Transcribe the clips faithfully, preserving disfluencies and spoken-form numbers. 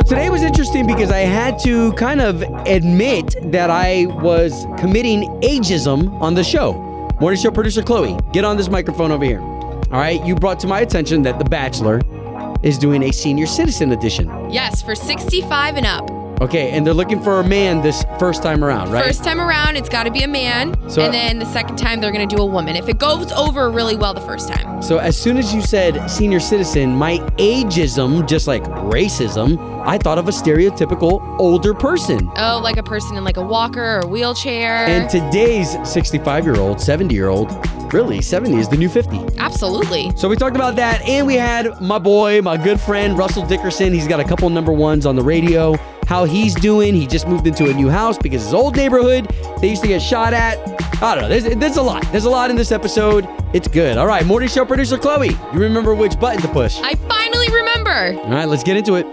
So today was interesting because I had to kind of admit that I was committing ageism on the show. Morning show producer Chloe, get on this microphone over here. All right, you brought to my attention that The Bachelor is doing a senior citizen edition. Yes, for sixty-five and up. Okay, and they're looking for a man this first time around, right? First time around, it's got to be a man. So, and then the second time, they're going to do a woman. If it goes over really well the first time. So as soon as you said senior citizen, my ageism, just like racism, I thought of a stereotypical older person. Oh, like a person in like a walker or wheelchair. And today's sixty-five-year-old, seventy-year-old, really, seventy is the new fifty. Absolutely. So we talked about that, and we had my boy, my good friend, Russell Dickerson. He's got a couple number ones on the radio. How he's doing. He just moved into a new house because his old neighborhood, they used to get shot at. I don't know. There's, there's a lot. There's a lot in this episode. It's good. All right. Morning show producer Chloe, you remember which button to push? I finally remember. All right. Let's get into it.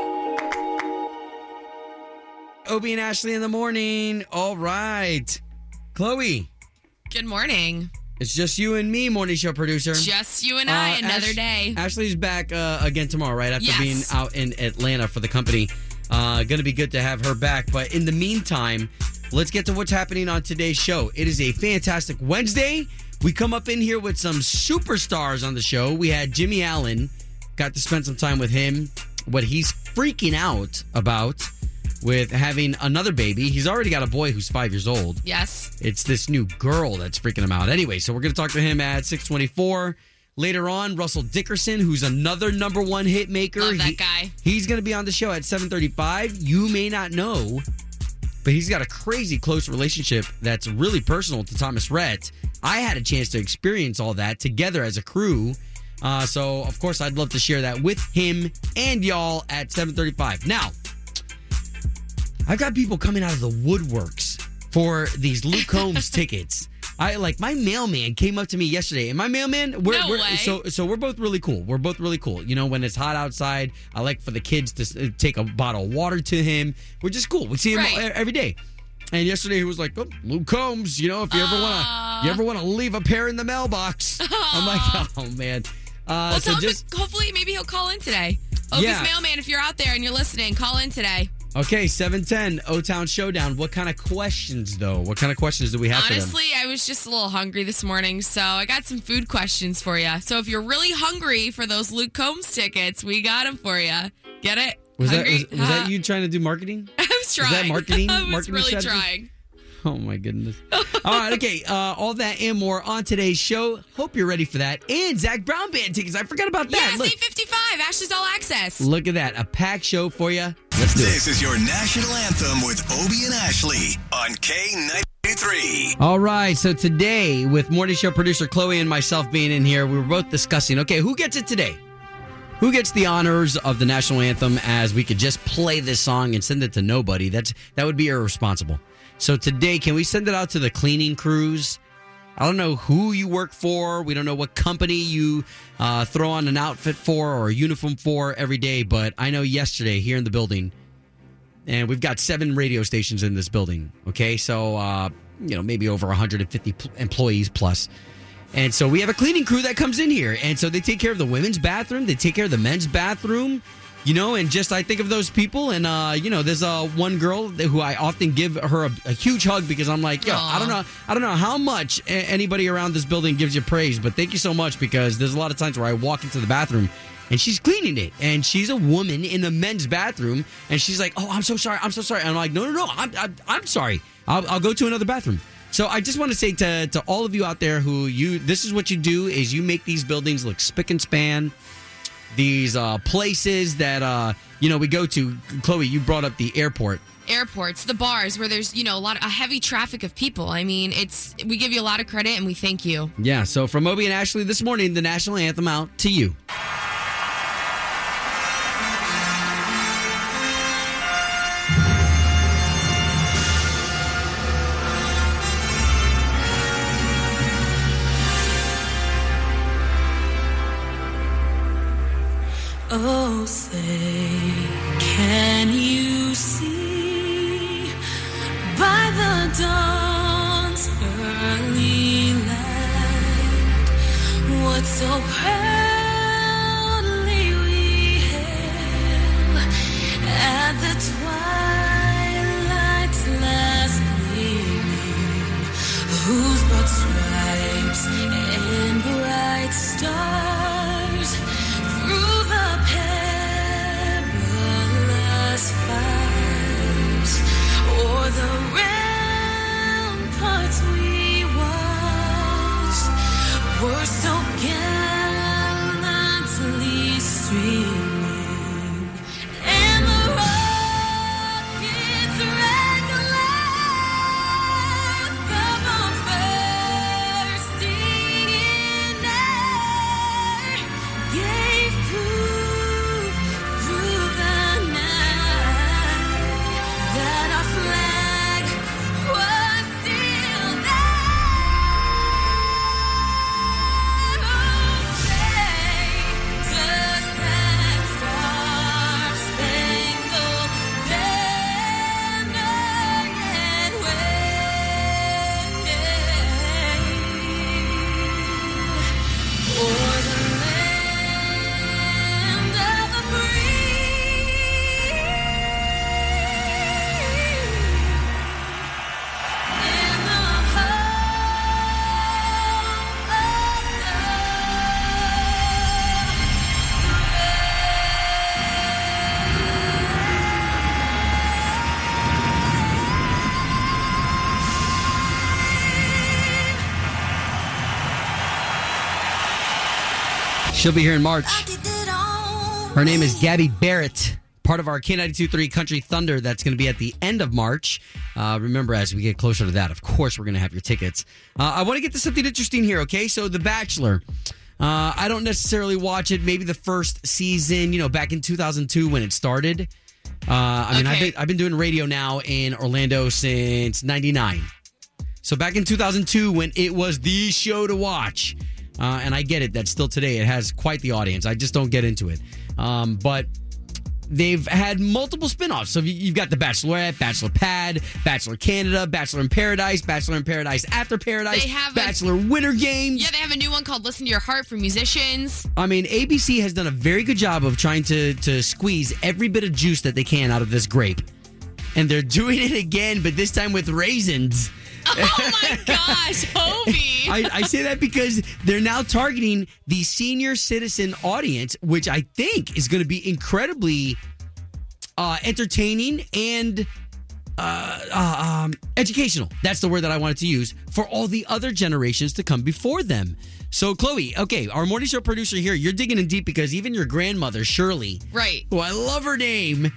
Obie and Ashley in the morning. All right. Chloe. Good morning. It's just you and me, morning show producer. Just you and uh, I. Another Ash- day. Ashley's back uh, again tomorrow, right? After yes. being out in Atlanta for the company. Uh, gonna be good to have her back. But in the meantime, let's get to what's happening on today's show. It is a fantastic Wednesday. We come up in here with some superstars on the show. We had Jimmy Allen. Got to spend some time with him. What he's freaking out about with having another baby. He's already got a boy who's five years old. Yes. It's this new girl that's freaking him out. Anyway, so we're gonna talk to him at six twenty-four. Later on, Russell Dickerson, who's another number one hit maker. Love that he, guy. He's going to be on the show at seven thirty-five. You may not know, but he's got a crazy close relationship that's really personal to Thomas Rhett. I had a chance to experience all that together as a crew. Uh, so, of course, I'd love to share that with him and y'all at seven thirty-five. Now, I've got people coming out of the woodworks for these Luke Combs tickets. I like my mailman came up to me yesterday, and my mailman, we're, no we're way. so so we're both really cool. We're both really cool. You know, when it's hot outside, I like for the kids to take a bottle of water to him. We're just cool. We see him right. every day. And yesterday he was like, oh, "Luke Combs, you know, if you ever uh, want to, you ever want to leave a pair in the mailbox." Uh, I'm like, "Oh man." Uh, well, so tell just him, hopefully maybe he'll call in today. Opie's yeah. mailman, if you're out there and you're listening, call in today. Okay, seven ten, O-Town Showdown. What kind of questions, though? What kind of questions do we have Honestly, for them? Honestly, I was just a little hungry this morning, so I got some food questions for you. So if you're really hungry for those Luke Combs tickets, we got them for you. Get it? Was, that, was, was that you trying to do marketing? I was trying. Was that marketing? I was marketing really strategy? trying. Oh, my goodness. All right, okay. Uh, all that and more on today's show. Hope you're ready for that. And Zach Brown Band tickets. I forgot about that. Yes, eight fifty-five. Ashley's All Access. Look at that. A packed show for you. Let's do this it. Is your National Anthem with Obie and Ashley on K ninety-three. All right. So today, with morning show producer Chloe and myself being in here, we were both discussing, okay, who gets it today? Who gets the honors of the National Anthem, as we could just play this song and send it to nobody? That's That would be irresponsible. So today, can we send it out to the cleaning crews? I don't know who you work for. We don't know what company you uh, throw on an outfit for or a uniform for every day. But I know yesterday here in the building, and we've got seven radio stations in this building. Okay, so uh, you know, maybe over one hundred fifty pl- employees plus. And so we have a cleaning crew that comes in here. And so they take care of the women's bathroom. They take care of the men's bathroom. You know, and just I think of those people, and, uh, you know, there's uh, one girl who I often give her a, a huge hug because I'm like, yo, Aww. I don't know I don't know how much a- anybody around this building gives you praise, but thank you so much, because there's a lot of times where I walk into the bathroom and she's cleaning it, and she's a woman in the men's bathroom, and she's like, oh, I'm so sorry, I'm so sorry. And I'm like, no, no, no, I'm, I'm, I'm sorry. I'll, I'll go to another bathroom. So I just want to say to, to all of you out there who you, this is what you do, is you make these buildings look spick and span. These uh, places that, uh, you know, we go to. Chloe, you brought up the airport. Airports, the bars where there's, you know, a lot of a heavy traffic of people. I mean, it's we give you a lot of credit, and we thank you. Yeah, so from Obie and Ashley this morning, the National Anthem out to you. Oh, say, can you see by the dawn's early light what so proudly we hailed at the We're so gallantly streaming, and the road keeps regular. Come on, bursting in air, gave proof through the night that our flag was still there. She'll be here in March. Her name is Gabby Barrett, part of our K ninety-two point three Country Thunder that's going to be at the end of March. Uh, remember, as we get closer to that, of course, we're going to have your tickets. Uh, I want to get to something interesting here, okay? So The Bachelor. Uh, I don't necessarily watch it. Maybe the first season, you know, back in two thousand two when it started. Uh, I mean, okay. I've, been, I've been doing radio now in Orlando since ninety-nine. So back in two thousand two when it was the show to watch. Uh, and I get it that still today it has quite the audience. I just don't get into it. Um, but they've had multiple spinoffs. So you've got The Bachelorette, Bachelor Pad, Bachelor Canada, Bachelor in Paradise, Bachelor in Paradise After Paradise, they have Bachelor a, Winter Games. Yeah, they have a new one called Listen to Your Heart for musicians. I mean, A B C has done a very good job of trying to, to squeeze every bit of juice that they can out of this grape. And they're doing it again, but this time with raisins. Oh my gosh, Hobie. I, I say that because they're now targeting the senior citizen audience, which I think is going to be incredibly uh, entertaining and uh, uh, um, educational. That's the word that I wanted to use for all the other generations to come before them. So, Chloe, okay, our morning show producer here, you're digging in deep because even your grandmother, Shirley, right? Who I love her name.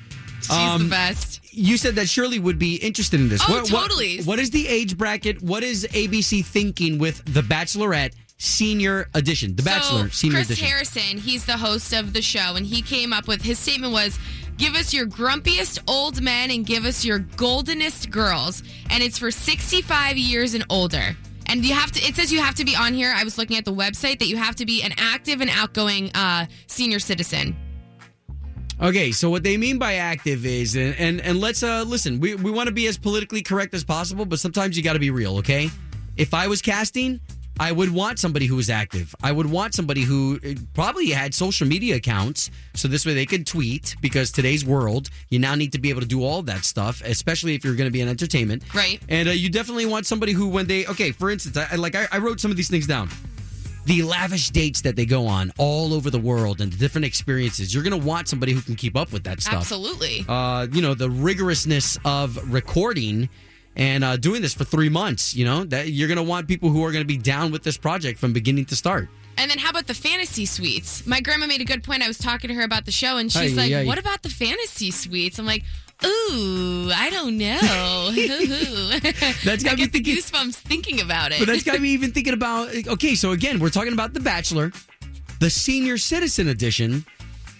She's um, the best. You said that Shirley would be interested in this. Oh, what, totally. What, what is the age bracket? What is A B C thinking with The Bachelorette Senior Edition? The Bachelor so, Senior Chris Edition. Chris Harrison, he's the host of the show, and he came up with, his statement was, give us your grumpiest old men and give us your goldenest girls. And it's for sixty-five years and older. And you have to. It says you have to be on here. I was looking at the website that you have to be an active and outgoing uh, senior citizen. Okay, so what they mean by active is, and and, and let's uh, listen, we, we want to be as politically correct as possible, but sometimes you got to be real, okay? If I was casting, I would want somebody who was active. I would want somebody who probably had social media accounts, so this way they could tweet, because today's world, you now need to be able to do all that stuff, especially if you're going to be in entertainment. Right. And uh, you definitely want somebody who, when they, okay, for instance, I, like I, I wrote some of these things down. The lavish dates that they go on all over the world and the different experiences. You're going to want somebody who can keep up with that stuff. Absolutely. Uh, you know, the rigorousness of recording and uh, doing this for three months, you know, that you're going to want people who are going to be down with this project from beginning to start. And then how about the fantasy suites? My grandma made a good point. I was talking to her about the show, and she's aye, like, aye. What about the fantasy suites? I'm like, ooh, I don't know. That's got I get me thinking, the goosebumps thinking about it. But that's got me even thinking about, okay, so again, we're talking about The Bachelor, the Senior Citizen Edition.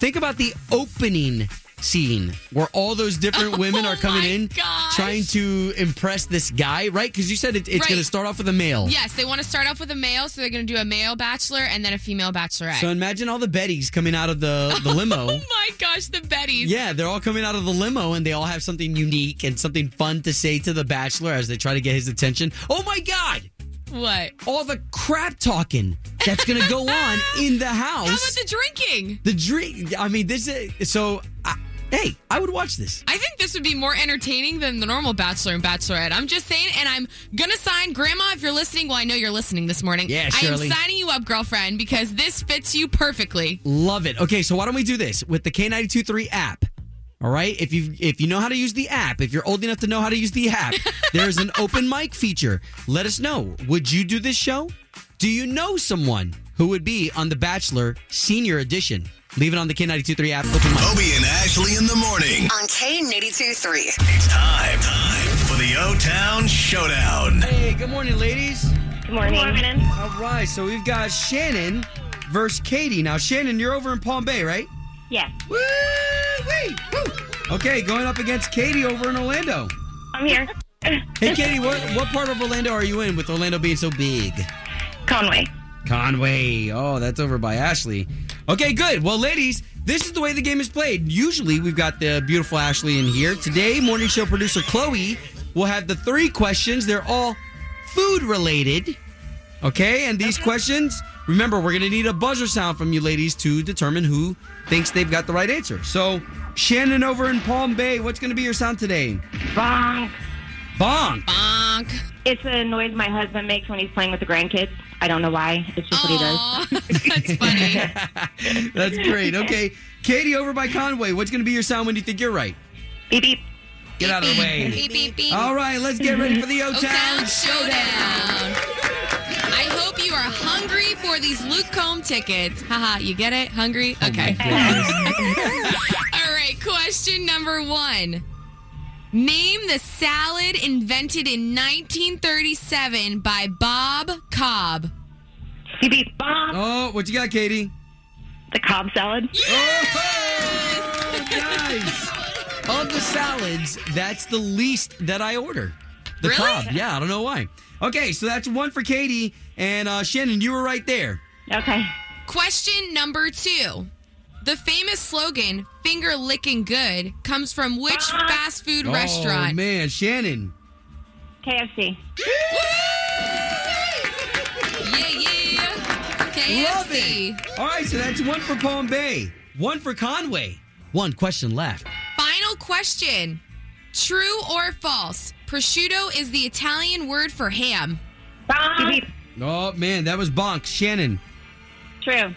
Think about the opening scene where all those different women oh are coming in gosh. trying to impress this guy, right? Because you said it, it's right. going to start off with a male. Yes, they want to start off with a male, so they're going to do a male bachelor and then a female bachelorette. So imagine all the Bettys coming out of the, the limo. Oh my gosh, the Bettys. Yeah, they're all coming out of the limo and they all have something unique and something fun to say to the bachelor as they try to get his attention. Oh my God! What? All the crap talking that's going to go on in the house. How about the drinking? The drink. I mean, this is... So... I, Hey, I would watch this. I think this would be more entertaining than the normal Bachelor and Bachelorette. I'm just saying, and I'm going to sign. Grandma, if you're listening, well, I know you're listening this morning. Yeah, Shirley. I am signing you up, girlfriend, because this fits you perfectly. Love it. Okay, so why don't we do this with the K ninety-two point three app, all right? If you if you know how to use the app, if you're old enough to know how to use the app, there's an open mic feature. Let us know. Would you do this show? Do you know someone who would be on The Bachelor Senior Edition? Leave it on the K ninety-two point three app. Obie and Ashley in the morning. On K ninety-two point three. It's time, time for the O-Town Showdown. Hey, good morning, ladies. Good morning. Good morning. All right, so we've got Shannon versus Katie. Now, Shannon, you're over in Palm Bay, right? Yeah. Woo! Wee! Woo! Okay, going up against Katie over in Orlando. I'm here. Hey, Katie, what, what part of Orlando are you in with Orlando being so big? Conway. Conway. Oh, that's over by Ashley. Okay, good. Well, ladies, this is the way the game is played. Usually, we've got the beautiful Ashley in here. Today, morning show producer Chloe will have the three questions. They're all food-related. Okay, and these okay. questions, remember, we're going to need a buzzer sound from you ladies to determine who thinks they've got the right answer. So, Shannon over in Palm Bay, what's going to be your sound today? Bonk. Bonk. Bonk. It's a noise my husband makes when he's playing with the grandkids. I don't know why. It's just aww, what he does. That's funny. That's great. Okay. Katie over by Conway, what's going to be your sound when you think you're right? Beep, beep. Get beep, out of the way. Beep, beep, beep. All right, let's get ready for the O-Town Showdown. I hope you are hungry for these Luke Combs tickets. Haha, you get it? Hungry? Okay. Oh all right, question number one. Name the salad invented in nineteen thirty-seven by Bob Cobb. Beep, Bob. Oh, what you got, Katie? The Cobb salad. Yes! Oh, nice. Of the salads, that's the least that I order. The really? Cobb. Yeah, I don't know why. Okay, so that's one for Katie. And uh, Shannon, you were right there. Okay. Question number two. The famous slogan, finger licking good, comes from which ah. fast food oh, restaurant? Oh, man. Shannon. K F C. Woo! Yeah, yeah. K F C. Love it. All right, so that's one for Palm Bay, one for Conway. One question left. Final question. True or false? Prosciutto is the Italian word for ham. Bonk. Oh, man. That was bonk. Shannon. True.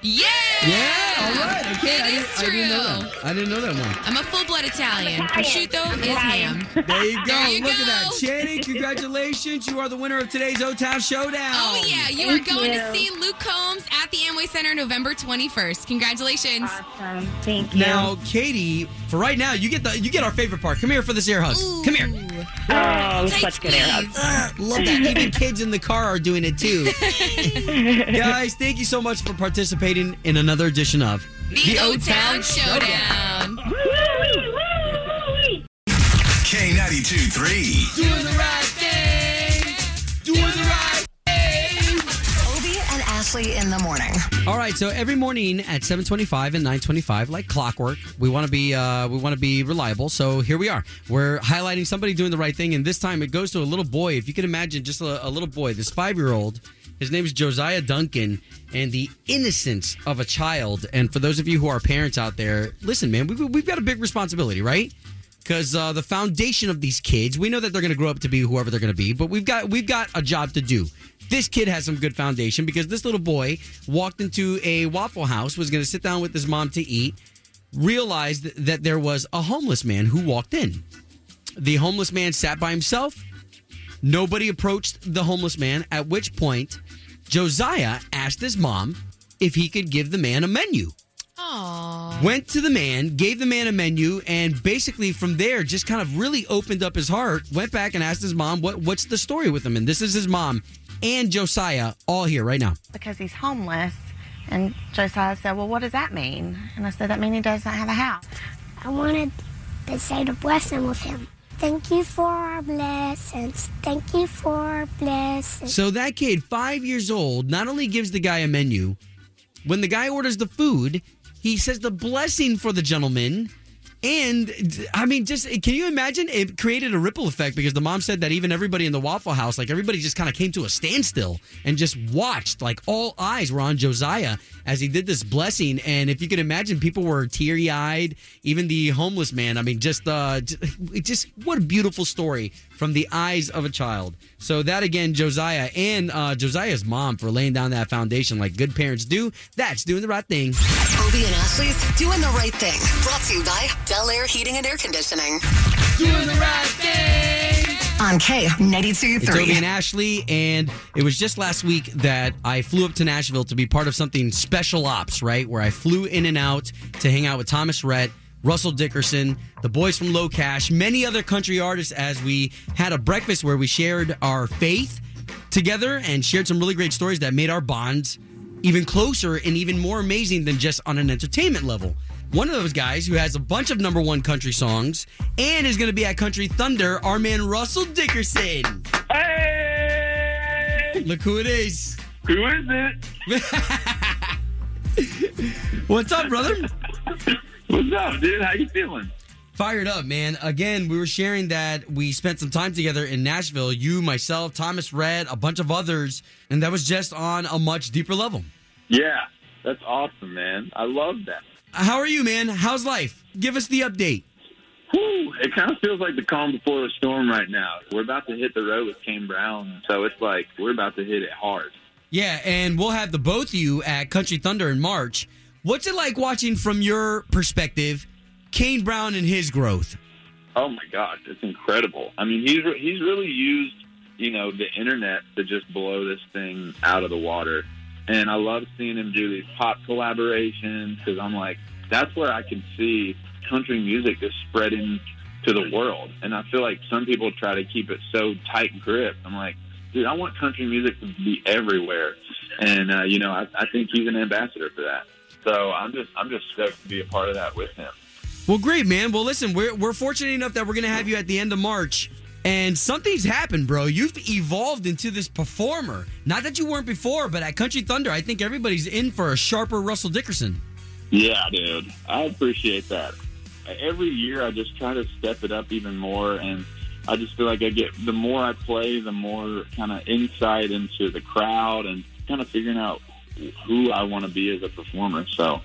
Yeah! Yeah, all right. Okay, I didn't, I didn't know that. I didn't know that one. I'm a full-blood Italian. Prosciutto is ham. There you go. There you Look go. At that. Shannon, congratulations. You are the winner of today's O-Town Showdown. Oh, yeah. You Thank are going you. To see Luke Combs at the Amway Center November twenty-first. Congratulations. Awesome. Thank you. Now, Katie, for right now, you get the you get our favorite part. Come here for this air hug. Ooh. Come here. Oh, Tights, such good please. Air hugs. Uh, love that. Even kids in the car are doing it, too. Guys, thank you so much for participating in another edition of The, the O-Town Showdown. K ninety-two point three. Doing the right thing. Doing the right thing. Obie and Ashley in the morning. All right, so every morning at seven twenty-five and nine twenty-five, like clockwork, we want to be uh, we want to be reliable. So here we are. We're highlighting somebody doing the right thing, and this time it goes to a little boy. If you can imagine, just a, a little boy, this five-year-old. His name is Josiah Duncan, and the innocence of a child. And for those of you who are parents out there, listen, man, we've, we've got a big responsibility, right? Because uh, the foundation of these kids, we know that they're going to grow up to be whoever they're going to be, but we've got we've got a job to do. This kid has some good foundation because this little boy walked into a Waffle House, was going to sit down with his mom to eat, realized that there was a homeless man who walked in. The homeless man sat by himself. Nobody approached the homeless man, at which point Josiah asked his mom if he could give the man a menu. Aww. Went to the man, gave the man a menu, and basically from there just kind of really opened up his heart, went back and asked his mom, what, what's the story with him? And this is his mom and Josiah all here right now. Because he's homeless. And Josiah said, well, what does that mean? And I said, that means he doesn't have a house. I wanted to say the blessing with him. Thank you for our blessings. Thank you for our blessings. So that kid, five years old, not only gives the guy a menu, when the guy orders the food, he says the blessing for the gentleman. And, I mean, just, can you imagine? It created a ripple effect because the mom said that even everybody in the Waffle House, like everybody just kind of came to a standstill and just watched. Like all eyes were on Josiah as he did this blessing. And if you can imagine, people were teary-eyed, even the homeless man. I mean, just, uh, just what a beautiful story from the eyes of a child. So that, again, Josiah and uh, Josiah's mom for laying down that foundation like good parents do. That's doing the right thing. Obie and Ashley's Doing the Right Thing. Brought to you by Dell Air Heating and Air Conditioning. Doing the right thing. on K ninety-two point three. It's Obi and Ashley, and it was just last week that I flew up to Nashville to be part of something special ops, right? Where I flew in and out to hang out with Thomas Rhett, Russell Dickerson, the boys from Low Cash, many other country artists, as we had a breakfast where we shared our faith together and shared some really great stories that made our bonds even closer and even more amazing than just on an entertainment level. One of those guys who has a bunch of number one country songs and is going to be at Country Thunder, our man Russell Dickerson. Hey! Look who it is. Who is it? What's up, brother? What's up, dude? How you feeling? Fired up, man. Again, we were sharing that we spent some time together in Nashville. You, myself, Thomas Rhett, a bunch of others. And that was just on a much deeper level. Yeah, that's awesome, man. I love that. How are you, man? How's life? Give us the update. Whew, it kind of feels like the calm before the storm right now. We're about to hit the road with Kane Brown. So it's like we're about to hit it hard. Yeah, and we'll have the both of you at Country Thunder in March. What's it like watching from your perspective Kane Brown and his growth? Oh, my God. It's incredible. I mean, he's re- he's really used, you know, the internet to just blow this thing out of the water. And I love seeing him do these pop collaborations because I'm like, that's where I can see country music just spreading to the world. And I feel like some people try to keep it so tight grip. I'm like, dude, I want country music to be everywhere. And, uh, you know, I, I think he's an ambassador for that. So I'm just I'm just stoked to be a part of that with him. Well, great, man. Well, listen, we're we're fortunate enough that we're going to have you at the end of March, and something's happened, bro. You've evolved into this performer. Not that you weren't before, but at Country Thunder, I think everybody's in for a sharper Russell Dickerson. Yeah, dude. I appreciate that. Every year, I just try to step it up even more, and I just feel like I get the more I play, the more kind of insight into the crowd and kind of figuring out who I want to be as a performer, so...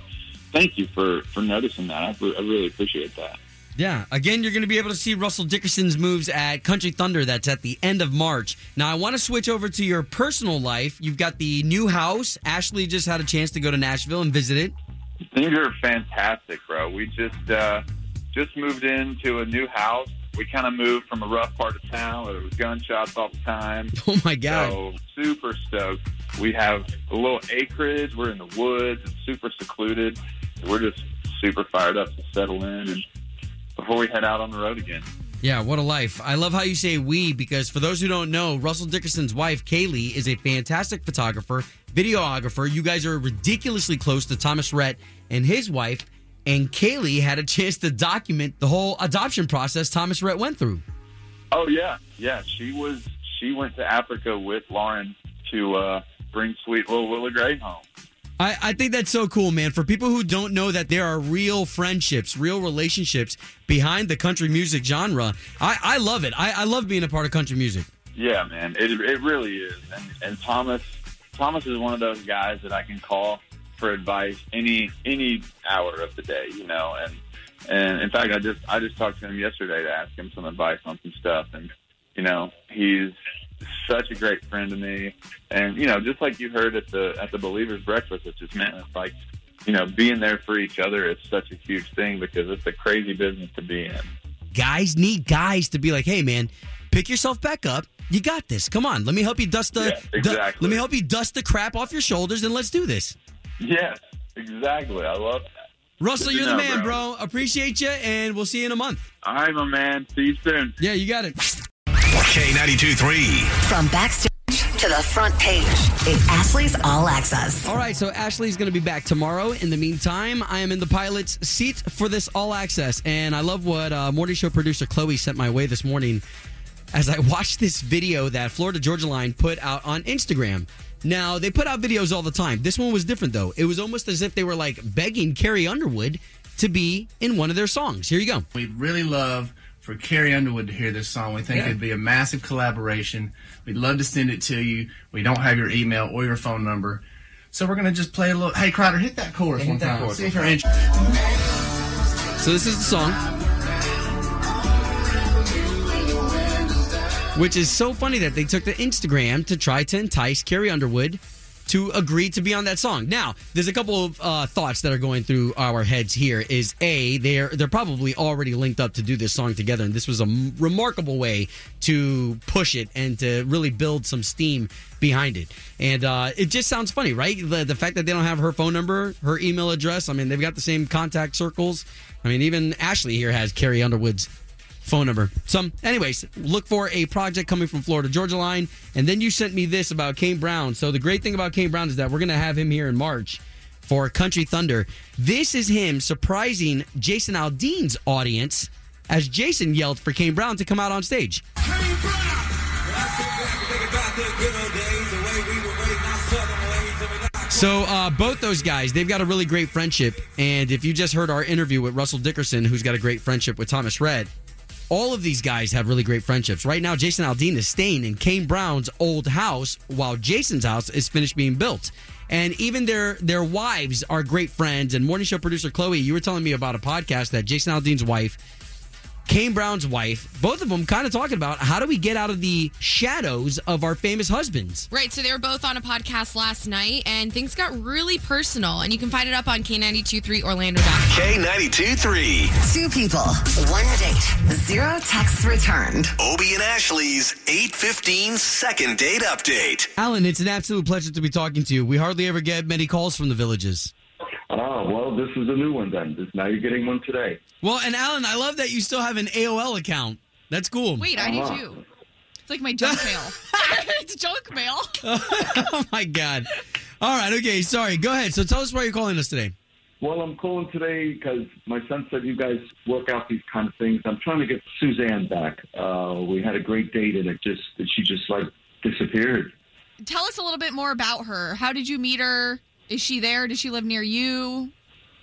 Thank you for, for noticing that. I, I really appreciate that. Yeah. Again, you're going to be able to see Russell Dickerson's moves at Country Thunder. That's at the end of March. Now, I want to switch over to your personal life. You've got the new house. Ashley just had a chance to go to Nashville and visit it. Things are fantastic, bro. We just uh, just moved into a new house. We kind of moved from a rough part of town where there was gunshots all the time. Oh, my God. So, super stoked. We have a little acreage. We're in the woods. It's super secluded. We're just super fired up to settle in and before we head out on the road again. Yeah, what a life. I love how you say we because for those who don't know, Russell Dickerson's wife, Kaylee, is a fantastic photographer, videographer. You guys are ridiculously close to Thomas Rhett and his wife, and Kaylee had a chance to document the whole adoption process Thomas Rhett went through. Oh, yeah. Yeah, she was. She went to Africa with Lauren to uh, bring sweet little Willa Gray home. I, I think that's so cool, man. For people who don't know that there are real friendships, real relationships behind the country music genre, I, I love it. I, I love being a part of country music. Yeah, man. It it really is. And, and Thomas Thomas is one of those guys that I can call for advice any any hour of the day, you know. And and in fact, I just I just talked to him yesterday to ask him some advice on some stuff. And, you know, he's such a great friend to me, and you know, just like you heard at the at the Believer's Breakfast, it's just, man, it's like, you know, being there for each other is such a huge thing because it's a crazy business to be in. Guys need guys to be like, hey, man, pick yourself back up. You got this. Come on, let me help you dust the. Yeah, exactly. Du- let me help you dust the crap off your shoulders, and let's do this. Yes, exactly. I love that. Russell, you're the man, bro. Appreciate you, and we'll see you in a month. All right, my man. See you soon. Yeah, you got it. K ninety-two point three. From backstage to the front page, it's Ashley's All Access. All right, so Ashley's going to be back tomorrow. In the meantime, I am in the pilot's seat for this All Access, and I love what uh, morning show producer Chloe sent my way this morning as I watched this video that Florida Georgia Line put out on Instagram. Now, they put out videos all the time. This one was different, though. It was almost as if they were, like, begging Carrie Underwood to be in one of their songs. Here you go. We really love... for Carrie Underwood to hear this song. We think yeah. it'd be a massive collaboration. We'd love to send it to you. We don't have your email or your phone number. So we're going to just play a little... Hey, Crowder, hit that chorus hit one that time. Chorus. See if you're interested. So this is the song. Which is so funny that they took to Instagram to try to entice Carrie Underwood to agree to be on that song. Now, there's a couple of uh, thoughts that are going through our heads here is, A, they're they're probably already linked up to do this song together, and this was a m- remarkable way to push it and to really build some steam behind it. And uh, it just sounds funny, right? The, the fact that they don't have her phone number, her email address. I mean, they've got the same contact circles. I mean, even Ashley here has Carrie Underwood's phone number. So, anyways, look for a project coming from Florida Georgia Line. And then you sent me this about Kane Brown. So the great thing about Kane Brown is that we're going to have him here in March for Country Thunder. This is him surprising Jason Aldean's audience as Jason yelled for Kane Brown to come out on stage. Kane Brown! So uh, both those guys, they've got a really great friendship. And if you just heard our interview with Russell Dickerson, who's got a great friendship with Thomas Rhett, all of these guys have really great friendships. Right now, Jason Aldean is staying in Kane Brown's old house while Jason's house is finished being built. And even their their wives are great friends. And morning show producer Chloe, you were telling me about a podcast that Jason Aldean's wife, Kane Brown's wife, both of them kind of talking about how do we get out of the shadows of our famous husbands. Right, so they were both on a podcast last night, and things got really personal. And you can find it up on K ninety-two point three Orlando dot com. K ninety-two point three. Two people, one date, zero texts returned. Obie and Ashley's eight fifteen second date update. Alan, it's an absolute pleasure to be talking to you. We hardly ever get many calls from the villages. Oh, well, this is a new one then. This, now you're getting one today. Well, and Alan, I love that you still have an A O L account. That's cool. Wait, I uh-huh. do too. It's like my junk mail. It's junk mail. Oh, my God. All right, okay, sorry. Go ahead. So tell us why you're calling us today. Well, I'm calling today because my son said you guys work out these kind of things. I'm trying to get Suzanne back. Uh, we had a great date, and it just she just, like, disappeared. Tell us a little bit more about her. How did you meet her? Is she there? Does she live near you?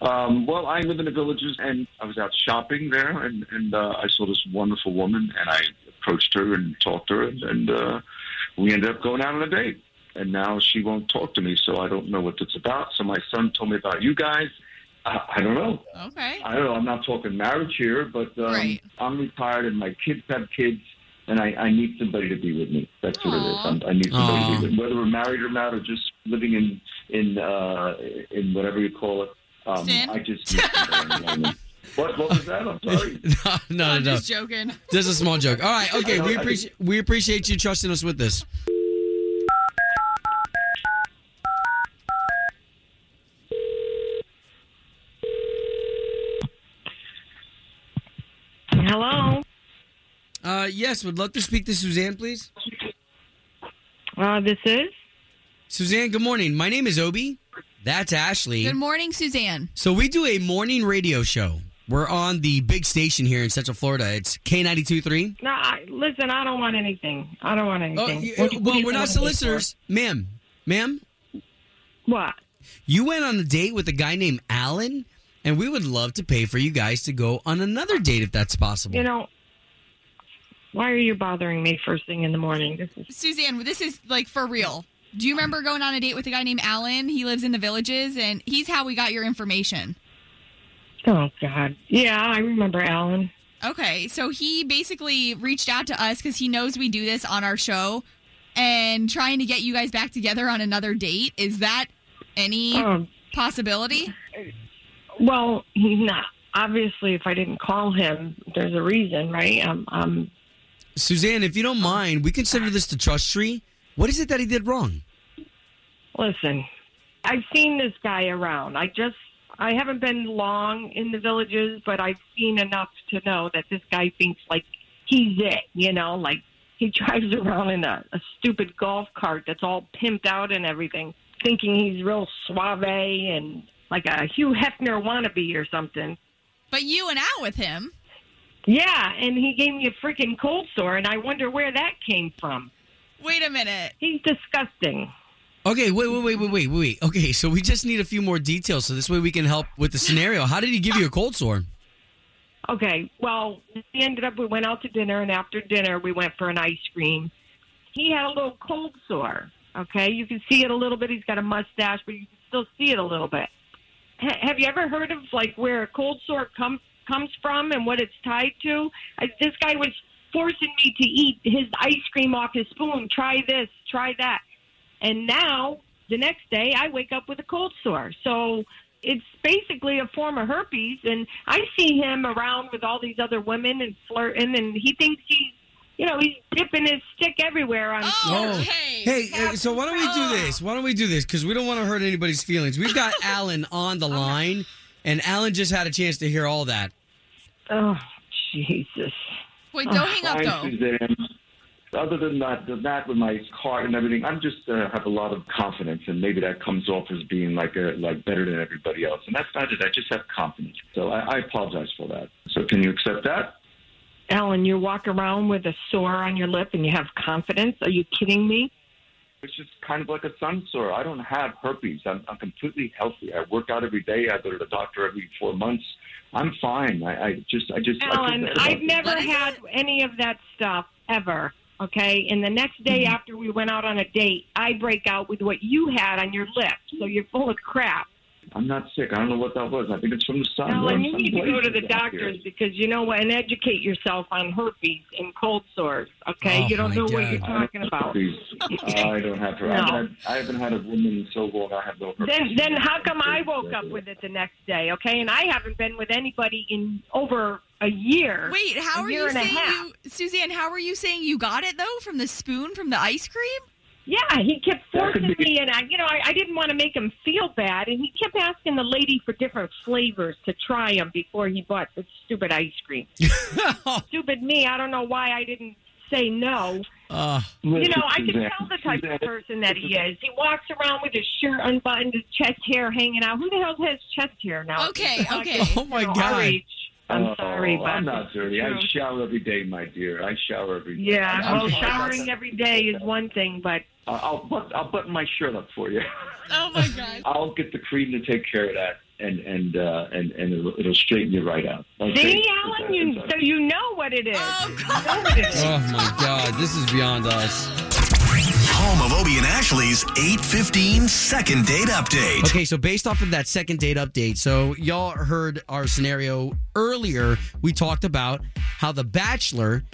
Um, well, I live in the villages, and I was out shopping there, and, and uh, I saw this wonderful woman, and I approached her and talked to her, and, and uh, we ended up going out on a date. And now she won't talk to me, so I don't know what it's about. So my son told me about you guys. I, I don't know. Okay. I don't know. I'm not talking marriage here, but um, right. I'm retired, and my kids have kids. And I, I need somebody to be with me. That's what Aww. It is. I, I need somebody Aww. To be with me. Whether we're married or not, or just living in in uh, in whatever you call it. Um, Sin? I just need somebody. What, what was that? I'm sorry. no, no, I'm no. just joking. Just a small joke. All right. Okay. We appreciate we appreciate you trusting us with this. Hello. Uh, yes, would love to speak to Suzanne, please. Uh, this is? Suzanne, good morning. My name is Obie. That's Ashley. Good morning, Suzanne. So we do a morning radio show. We're on the big station here in Central Florida. It's K ninety-two point three. No, I, listen, I don't want anything. I don't want anything. Oh, you, what, well, what we're not solicitors. Ma'am, ma'am? What? You went on a date with a guy named Alan, and we would love to pay for you guys to go on another date if that's possible. You know... Why are you bothering me first thing in the morning? This is- Suzanne, this is, like, for real. Do you remember going on a date with a guy named Alan? He lives in the villages, and he's how we got your information. Oh, God. Yeah, I remember Alan. Okay, so he basically reached out to us because he knows we do this on our show, and trying to get you guys back together on another date. Is that any um, possibility? Well, nah. Obviously, if I didn't call him, there's a reason, right? I'm... I'm Suzanne, if you don't mind, we consider this the trust tree. What is it that he did wrong? Listen, I've seen this guy around. I just, I haven't been long in the villages, but I've seen enough to know that this guy thinks like he's it, you know, like he drives around in a, a stupid golf cart that's all pimped out and everything, thinking he's real suave and like a Hugh Hefner wannabe or something. But you went out with him. Yeah, and he gave me a freaking cold sore, and I wonder where that came from. Wait a minute. He's disgusting. Okay, wait, wait, wait, wait, wait, wait. Okay, so we just need a few more details, so this way we can help with the scenario. How did he give you a cold sore? Okay, well, we ended up, we went out to dinner, and after dinner, we went for an ice cream. He had a little cold sore, okay? You can see it a little bit. He's got a mustache, but you can still see it a little bit. H- have you ever heard of, like, where a cold sore comes comes from and what it's tied to? I, this guy was forcing me to eat his ice cream off his spoon. Try this, try that. And now The next day, I wake up with a cold sore. So it's basically a form of herpes, and I see him around with all these other women and flirting, and he thinks he's, you know, he's dipping his stick everywhere on. Oh, okay. Hey, Captain, so why don't we do this? Why don't we do this? Because we don't want to hurt anybody's feelings. We've got Alan on the line, and Alan just had a chance to hear all that. Oh, Jesus. Wait, don't oh, hang up, though. Suzanne. Other than that, that with my card and everything, I'm just uh, have a lot of confidence, and maybe that comes off as being like a, like better than everybody else. And that's not it. I just have confidence. So I, I apologize for that. So can you accept that? Alan, you walk around with a sore on your lip and you have confidence? Are you kidding me? It's just kind of like a sun sore. I don't have herpes. I'm, I'm completely healthy. I work out every day. I go to the doctor every four months. I'm fine. I, I just, I just. Alan, I I've never had any of that stuff ever. Okay, and the next day mm-hmm. after we went out on a date, I break out with what you had on your lip, so you're full of crap. I'm not sick. I don't know what that was. I think it's from the sun. No, and you need to go to the doctor's here. Because you know what, and educate yourself on herpes and cold sores, okay? Oh, you don't know God. What you're talking I about. Okay. I don't have herpes. No. I haven't had a woman so long I have no herpes. Then, then how come I woke up with it the next day, okay? And I haven't been with anybody in over... A year. Wait, how are you saying you, Suzanne, how are you saying you got it, though, from the spoon, from the ice cream? Yeah, he kept forcing me, and I, you know, I, I didn't want to make him feel bad, and he kept asking the lady for different flavors to try them before he bought the stupid ice cream. Stupid me, I don't know why I didn't say no. Uh, you know, I can tell the type of person that he is. He walks around with his shirt unbuttoned, his chest hair hanging out. Who the hell has chest hair now? Okay, okay. Oh, my God. I'm sorry, oh, but I'm not dirty. I shower every day, my dear. I shower every day. Yeah, I'm well, showering every day is one thing, but... Uh, I'll, but I'll button my shirt up for you. Oh, my God. I'll get the cream to take care of that, and and uh, and, and it'll, it'll straighten you right out. Okay? See, Alan, you, so you know what it is. Oh, God. Oh, my God. This is beyond us. Home of Obie and Ashley's eight fifteen second date update. Okay, so based off of that second date update, so y'all heard our scenario earlier. We talked about how The Bachelor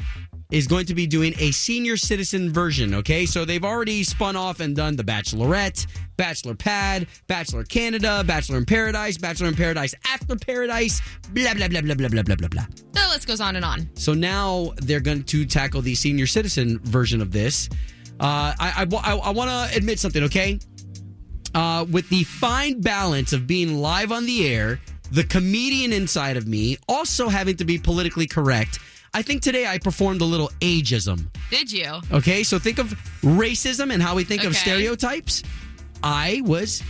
is going to be doing a senior citizen version, okay? So they've already spun off and done The Bachelorette, Bachelor Pad, Bachelor Canada, Bachelor in Paradise, Bachelor in Paradise After Paradise, blah, blah, blah, blah, blah, blah, blah, blah, blah. The list goes on and on. So now they're going to tackle the senior citizen version of this. Uh, I, I, I, I want to admit something, okay? Uh, with the fine balance of being live on the air, the comedian inside of me, also having to be politically correct, I think today I performed a little ageism. Did you? Okay, so think of racism and how we think okay. of stereotypes. I was...